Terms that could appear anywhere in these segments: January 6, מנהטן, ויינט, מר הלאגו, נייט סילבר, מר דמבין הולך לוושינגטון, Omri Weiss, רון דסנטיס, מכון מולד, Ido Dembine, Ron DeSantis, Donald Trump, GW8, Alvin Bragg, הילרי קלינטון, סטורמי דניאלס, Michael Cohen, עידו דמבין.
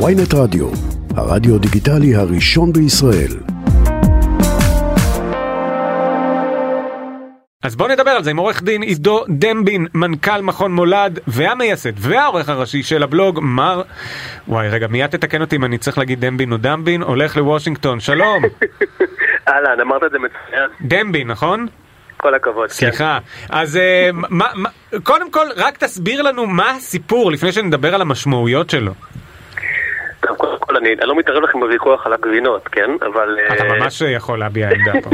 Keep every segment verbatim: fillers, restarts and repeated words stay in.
ויינט רדיו, הרדיו דיגיטלי הראשון בישראל. אז בואו נדבר על זה עם עורך דין עידו דמבין, מנכ"ל מכון מולד והמייסד והעורך הראשי של הבלוג, מר... וואי, רגע, מיד תתקן אותי אם אני צריך להגיד דמבין או דמבין, הולך לוושינגטון, שלום. אהלן, אמרת את זה מצוין. דמבין, נכון? כל הכבוד. סליחה. אז קודם כל, רק תסביר לנו מה הסיפור לפני שנדבר על המשמעויות שלו. טוב, קודם כל, אני לא מתערב לכם בוויכוח על הגבינות, כן? אבל... אתה ממש יכול להביע עמדה פה.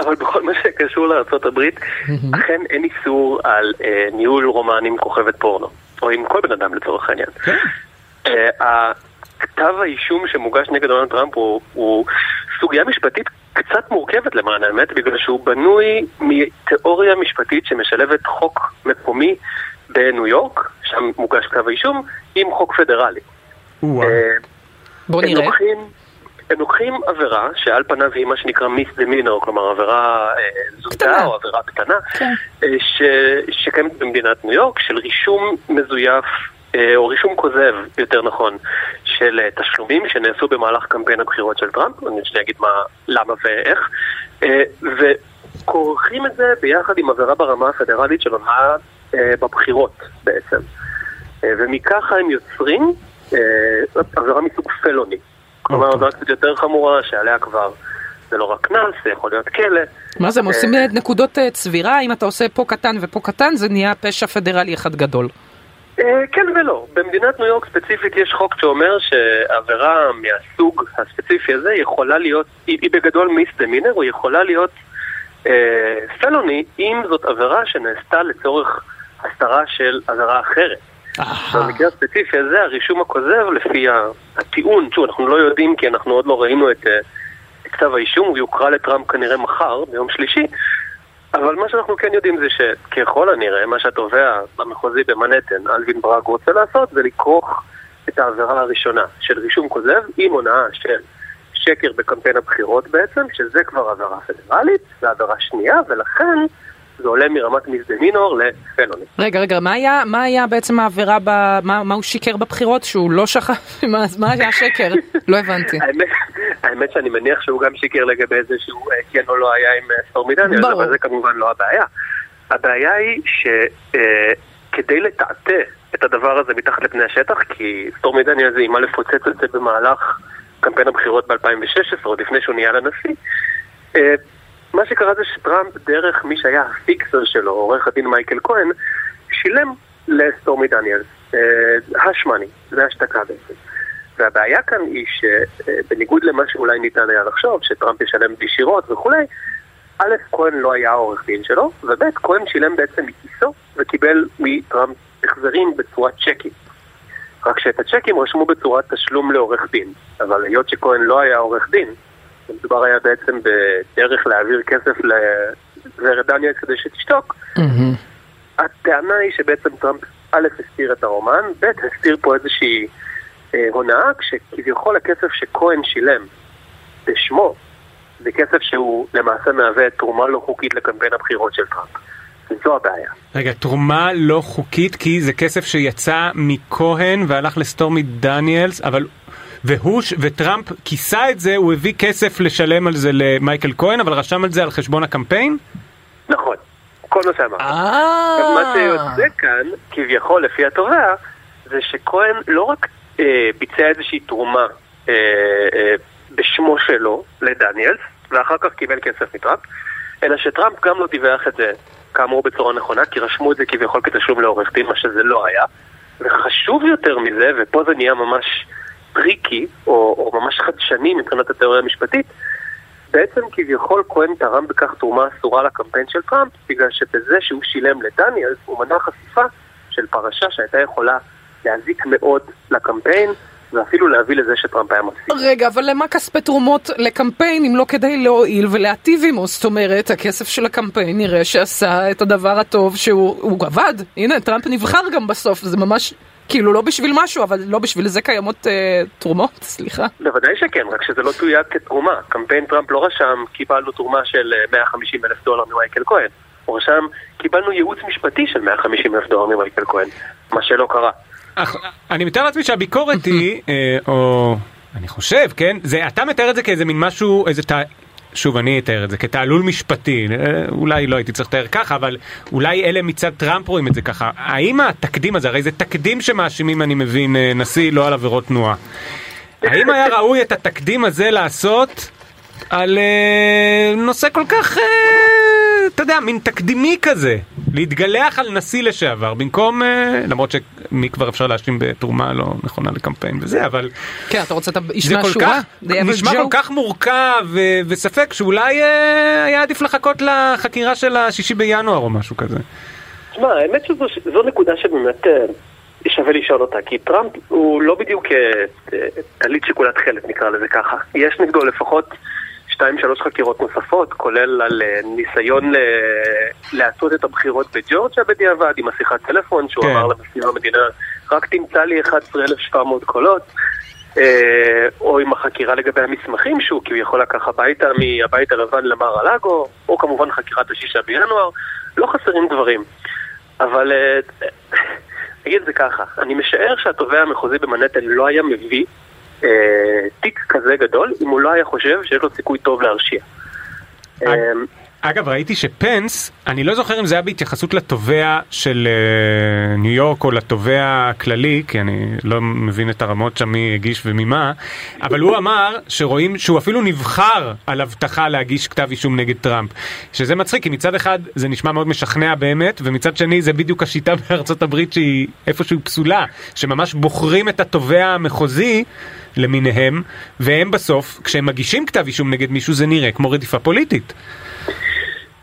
אבל בכל מה שקשור לארצות הברית, אכן אין איסור על ניהול רומן עם כוכבת פורנו, או עם כל בן אדם לצורך העניין. הכתב האישום שמוגש נגד דונלד טראמפ הוא סוגיה משפטית קצת מורכבת למען האמת, בגלל שהוא בנוי מתיאוריה משפטית שמשלבת חוק מקומי בניו יורק, שם מוגש כתב האישום, עם חוק פדרלי. בוא נראה. הם לוקחים עבירה שעל פניו היא מה שנקרא מיסדמינור, כלומר עבירה זוטה או עבירה קטנה, שקיימת במדינת ניו יורק, של רישום מזויף או רישום כוזב, יותר נכון, של תשלומים שנעשו במהלך קמפיין הבחירות של טראמפ, אני רוצה להגיד מה, למה ואיך, וכורכים את זה ביחד עם עבירה ברמה הפדרלית של הונאה בבחירות בעצם. ומככה הם יוצרים עבירה מסוג פלוני. כלומר, עבירה קצת יותר חמורה שעליה כבר. זה לא רק קנס, זה יכול להיות כלא. מה זה, הם עושים נקודות צבירה, אם אתה עושה פה קטן ופה קטן, זה נהיה פשע פדרלי אחד גדול. כן ולא. במדינת ניו יורק ספציפית יש חוק שאומר שעבירה מהסוג הספציפי הזה יכולה להיות, היא בגדול מיסדמינר, או יכולה להיות פלוני, אם זאת עבירה שנעשתה לצורך הסתרה של עבירה אחרת. במקרה הספציפי הזה, הרישום הכוזב לפי הטיעון, שוב, אנחנו לא יודעים כי אנחנו עוד לא ראינו את כתב האישום, הוא יוקרא לטראמפ כנראה מחר, ביום שלישי, אבל מה שאנחנו כן יודעים זה שככל הנראה, מה שהתובע במחוזי במנהטן, אלווין ברג, רוצה לעשות, זה לכרוך את העבירה הראשונה של רישום כוזב עם הונאה של שקר בקמפיין הבחירות בעצם, שזה כבר עבירה פדרלית, זה עבירה שנייה, ולכן... זה עולה מרמת מיסדמינור לפלוני. רגע, רגע, מה היה, מה היה בעצם העבירה, ב, מה, מה הוא שיקר בבחירות שהוא לא שכח, מה, מה היה שקר? לא הבנתי. האמת, האמת שאני מניח שהוא גם שיקר לגבי זה שהוא כן או לא היה עם סטורמי דניאלס, אבל זה כמובן לא הבעיה. הבעיה היא שכדי לתעתע את הדבר הזה מתחת לפני השטח, כי סטורמי דניאלס זה אימה לפוצץ את זה במהלך קמפיין הבחירות ב-אלפיים ושש עשרה, עוד לפני שהוא נהיה לנשיא, מה שקרה זה שטראמפ דרך מי שהיה הפיקסר שלו, עורך הדין מייקל כהן, שילם לסטורמי דניאלס, השמני, זה השתקה בעצם. והבעיה כאן היא שבניגוד למה שאולי ניתן היה לחשוב, שטראמפ ישלם ישירות וכולי, א', כהן לא היה עורך דין שלו, וב', כהן שילם בעצם מכיסו וקיבל מטראמפ החזרים בצורת צ'קים. רק שאת הצ'קים רשמו בצורת תשלום לעורך דין, אבל היות שכהן לא היה עורך דין, מדובר היה בעצם בדרך להעביר כסף לזרד דניאלס כדי שתשתוק. הטענה היא שבעצם טראמפ א' הסתיר את הרומן, ב' הסתיר פה איזושהי הונאה, כשכביכול הכסף שכהן שילם בשמו, זה כסף שהוא למעשה מהווה תרומה לא חוקית לקמפיין הבחירות של טראמפ. זו הבעיה. רגע, תרומה לא חוקית כי זה כסף שיצא מכהן והלך לסטורמי דניאלס, אבל... והוש, וטראמפ כיסה את זה, הוא הביא כסף לשלם על זה למייקל כהן, אבל רשם על זה על חשבון הקמפיין? נכון, כל מה שאמר. מה שיוצא כאן, כביכול לפי התובע, זה שכהן לא רק אה, ביצע איזושהי תרומה אה, אה, בשמו שלו לדניאלס, ואחר כך קיבל כסף מטראמפ, אלא שטראמפ גם לא דיווח את זה, כאמור בצורה נכונה, כי רשמו את זה כביכול כתשלום לעורך דין, מה שזה לא היה. וחשוב יותר מזה, ופה זה נהיה ממש... טריקי, או, או ממש חדשני מבחינת התיאוריה המשפטית, בעצם כביכול כהן תרם בכך תרומה אסורה לקמפיין של טראמפ, בגלל שבזה שהוא שילם לדניאלס, הוא מנע חשיפה של פרשה שהייתה יכולה להזיק מאוד לקמפיין, ואפילו להביא לזה שטראמפ היה מפסיד. רגע, אבל למה כספי תרומות לקמפיין אם לא כדי להועיל ולהטיב עמו? זאת אומרת, הכסף של הקמפיין נראה שעשה את הדבר הטוב שהוא עבד. הנה, טראמפ נבחר גם בסוף, זה ממש... כאילו לא בשביל משהו, אבל לא בשביל זה קיימות אה, תרומות, סליחה. בוודאי שכן, רק שזה לא תויד כתרומה. קמפיין טראמפ לא רשם, קיבלנו תרומה של מאה וחמישים אלף דולר ממייקל כהן. הוא רשם, קיבלנו ייעוץ משפטי של מאה וחמישים אלף דולר ממייקל כהן. מה שלא קרה. אני מתאר לעצמי שהביקורת היא, או אני חושב, כן? אתה מתאר את זה כאיזה מין משהו, איזה תא... שוב, אני אתאר את זה, כתעלול משפטי, אולי לא הייתי צריך לתאר ככה, אבל אולי אלה מצד טראמפ רואים את זה ככה. האם התקדים הזה, הרי זה תקדים שמאשימים, אני מבין, נשיא, לא על עבירות תנועה. האם היה ראוי את התקדים הזה לעשות על נושא כל כך, אתה יודע, מין תקדימי כזה, להתגלח על נשיא לשעבר, במקום, למרות שמי כבר אפשר להשלים בתרומה לא נכונה לקמפיין וזה, אבל... כן, אתה רוצה, אתה ישמע שורה? זה נשמע כל כך מורכב וספק, שאולי היה עדיף לחכות לחקירה של השישי בינואר או משהו כזה. תשמע, האמת שזו נקודה שבאמת שווה לשאול אותה, כי טראמפ הוא לא בדיוק תלית שיקולת חלט, נקרא לזה ככה. יש נגדו לפחות... שתיים, שלוש חקירות נוספות, כולל על ניסיון לעשות את הבחירות בג'ורג'יה בדיעבד, עם השיחת טלפון שהוא אמר למזכיר המדינה, רק תמצא לי אחד עשר אלף שבע מאות קולות, או עם החקירה לגבי המסמכים שהוא, כי הוא יכול לקח הביתה מהבית הלבן למר הלאגו, או כמובן חקירת השישה בינואר, לא חסרים דברים. אבל נגיד זה ככה, אני משער שהתובע המחוזי במנהטן לא היה מביא, תיק כזה גדול, אם הוא לא היה חושב שיש לו סיכוי טוב להרשיע. אגב, ראיתי שפנס, אני לא זוכר אם זה היה בהתייחסות לתובע של ניו יורק או לתובע הכללי, כי אני לא מבין את הרמות שם מי הגיש וממה, אבל הוא אמר שרואים שהוא אפילו נבחר על הבטחה להגיש כתב אישום נגד טראמפ, שזה מצחיק, כי מצד אחד זה נשמע מאוד משכנע באמת, ומצד שני זה בדיוק השיטה בארצות הברית שהיא איפשהו פסולה, שממש בוחרים את התובע המחוזי למיניהם, והם בסוף, כשהם מגישים כתב אישום נגד מישהו, זה נראה כמו רדיפה פוליטית.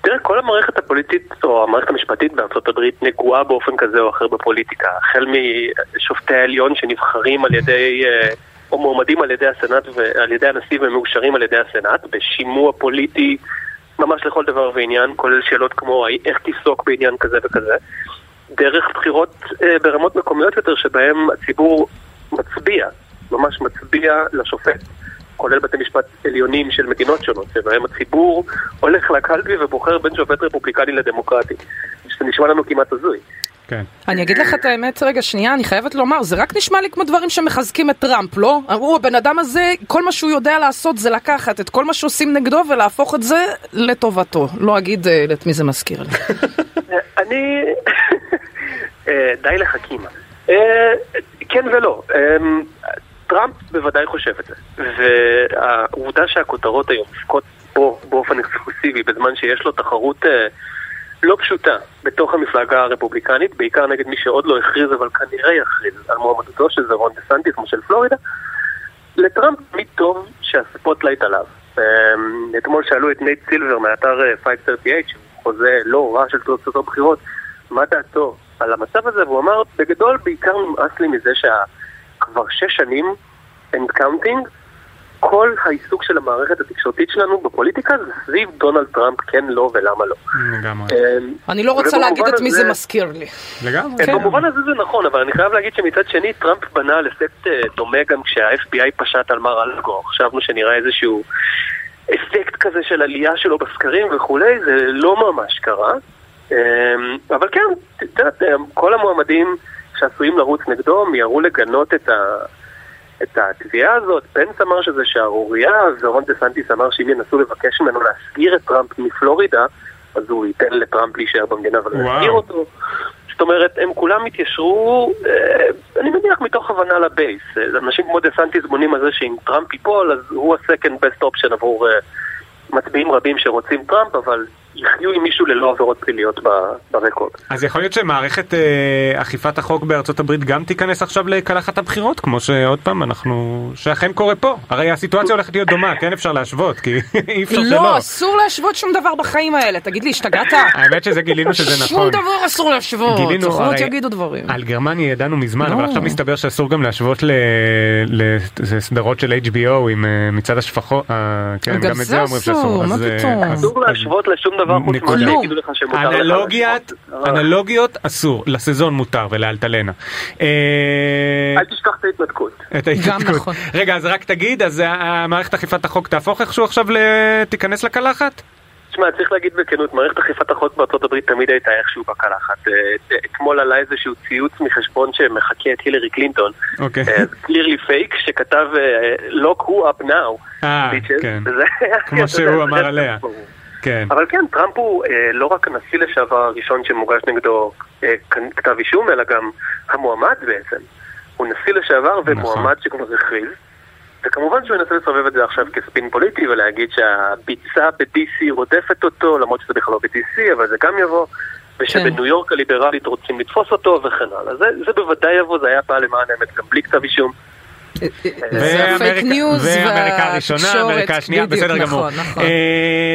תראה, כל המערכת הפוליטית או המערכת המשפטית בארצות הברית נגועה באופן כזה או אחר בפוליטיקה, החל משופטי העליון שנבחרים על ידי או מועמדים על ידי הסנאט ועל ידי הנשיא ומאושרים על ידי הסנאט בשימוע פוליטי ממש לכל דבר ועניין, כולל שאלות כמו איך תפסוק בעניין כזה וכזה, דרך בחירות ברמות מקומיות יותר שבהם הציבור מצביע, ממש מצביע לשופט, כולל בתי משפט עליונים של מדינות שונות, שבהם הציבור הולך לקלפי ובוחר בין שופט רפובליקני לדמוקרטי. זה נשמע לנו כמעט הזוי. כן. אני אגיד לך את האמת, רגע שנייה, אני חייבת לומר, זה רק נשמע לי כמו דברים שמחזקים את טראמפ, לא? הוא, הבן אדם הזה, כל מה שהוא יודע לעשות זה לקחת את כל מה שעושים נגדו ולהפוך את זה לטובתו. לא אגיד את מי זה מזכיר לי. אני... די לחכימה. כן ולא. טראמפ בוודאי חושב את זה, והעובדה שהכותרות היום עוסקות בו באופן אקסקלוסיבי בזמן שיש לו תחרות אה, לא פשוטה בתוך המפלגה הרפובליקנית, בעיקר נגד מי שעוד לא הכריז אבל כנראה יכריז על מועמדותו, שזה רון דסנטיס כמו של פלורידה, לטראמפ תמיד טוב שהספוטלייט עליו. אה, אתמול שאלו את נייט סילבר מאתר חמש תשעים ושמונה, שהוא חוזה לא רע של תוצאות הבחירות, מה דעתו על המצב הזה, והוא אמר בגדול בעיקר נמאס לי מזה שה... כבר שש שנים, and counting, כל העיסוק של המערכת התקשורתית שלנו בפוליטיקה זה סביב דונלד טראמפ, כן, לא ולמה לא. לגמרי. אני לא רוצה להגיד את מי זה מזכיר לי. לגמרי. במובן הזה זה נכון, אבל אני חייב להגיד שמצד שני, טראמפ בנה לאפקט דומה גם כשה-אף בי איי פשט על מר אלגו. חשבנו שנראה איזשהו אפקט כזה של עלייה שלו בסקרים וכולי, זה לא ממש קרה. אבל כן, כל המועמדים שעשויים לרוץ נגדו, מיירו לגנות את, ה... את התביעה הזאת. פנס אמר שזה שערוריה, ורון דסנטיס אמר שאם ינסו לבקש ממנו להסגיר את טראמפ מפלורידה, אז הוא ייתן לטראמפ להישאר במדינה ולהסגיר אותו. זאת אומרת, הם כולם התיישרו, אה, אני מניח מתוך הבנה לבייס. אנשים כמו דסנטיס בונים על זה שאם טראמפ ייפול, אז הוא הסקנד בסט אופשן עבור אה, מצביעים רבים שרוצים טראמפ, אבל... יחיו עם מישהו ללא עבירות פליליות ברקורד. אז יכול להיות שמערכת אה, אכיפת החוק בארצות הברית גם תיכנס עכשיו לקלחת הבחירות, כמו שעוד פעם אנחנו... שאכן קורה פה. הרי הסיטואציה הולכת להיות דומה, כן אפשר להשוות, כי אי אפשר שלא. לא, אסור להשוות שום דבר בחיים האלה. תגיד לי, השתגעת? האמת שזה גילינו שזה נכון. שום דבר אסור להשוות. גילינו, הרי... יגידו דברים. על גרמניה ידענו מזמן, אבל עכשיו מסתבר שאסור גם להשוות לסדרות של אייץ' בי או עם מצד השפחות. כן, גם את זה אומרים שאסור. אסור להשוות לשום דבר. אנלוגיות, אנלוגיות אסור, לסזון מותר ולאלטלנה. אל תשכח את ההתנתקות. גם נכון. רגע, אז רק תגיד, אז מערכת אכיפת החוק תהפוך איכשהו עכשיו, תיכנס לקלחת? תשמע, צריך להגיד בכנות, מערכת אכיפת החוק בארצות הברית תמיד הייתה איכשהו בקלחת. אתמול עלה איזשהו ציוץ מחשבון שמחכה את הילרי קלינטון. אוקיי. קלירלי פייק שכתב lock who up now. אה, כן. כמו שהוא אמר עליה. כן. אבל כן, טראמפ הוא לא רק הנשיא לשעבר הראשון שמוגש נגדו כתב אישום, אלא גם המועמד בעצם. הוא נשיא לשעבר ומועמד שכבר הכריז. וכמובן שהוא ינסה לסובב את זה עכשיו כספין פוליטי ולהגיד שהביצה ב-די סי רודפת אותו, למרות שזה בכלל לא ב-די סי, אבל זה גם יבוא, ושבניו יורק הליברלית רוצים לתפוס אותו וכן הלאה. זה בוודאי יבוא, זה היה פעם למען האמת, גם בלי כתב אישום. זה הפייק ניוז והתקשורת, בדיוק, נכון.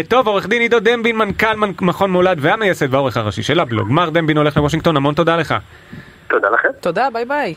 טוב, עורך דין עידו דמבין, מנכ"ל מכון מולד והמייסד והעורך הראשי של הבלוג, מר דמבין הולך לוושינגטון, המון תודה לך. תודה לכם. תודה, ביי ביי.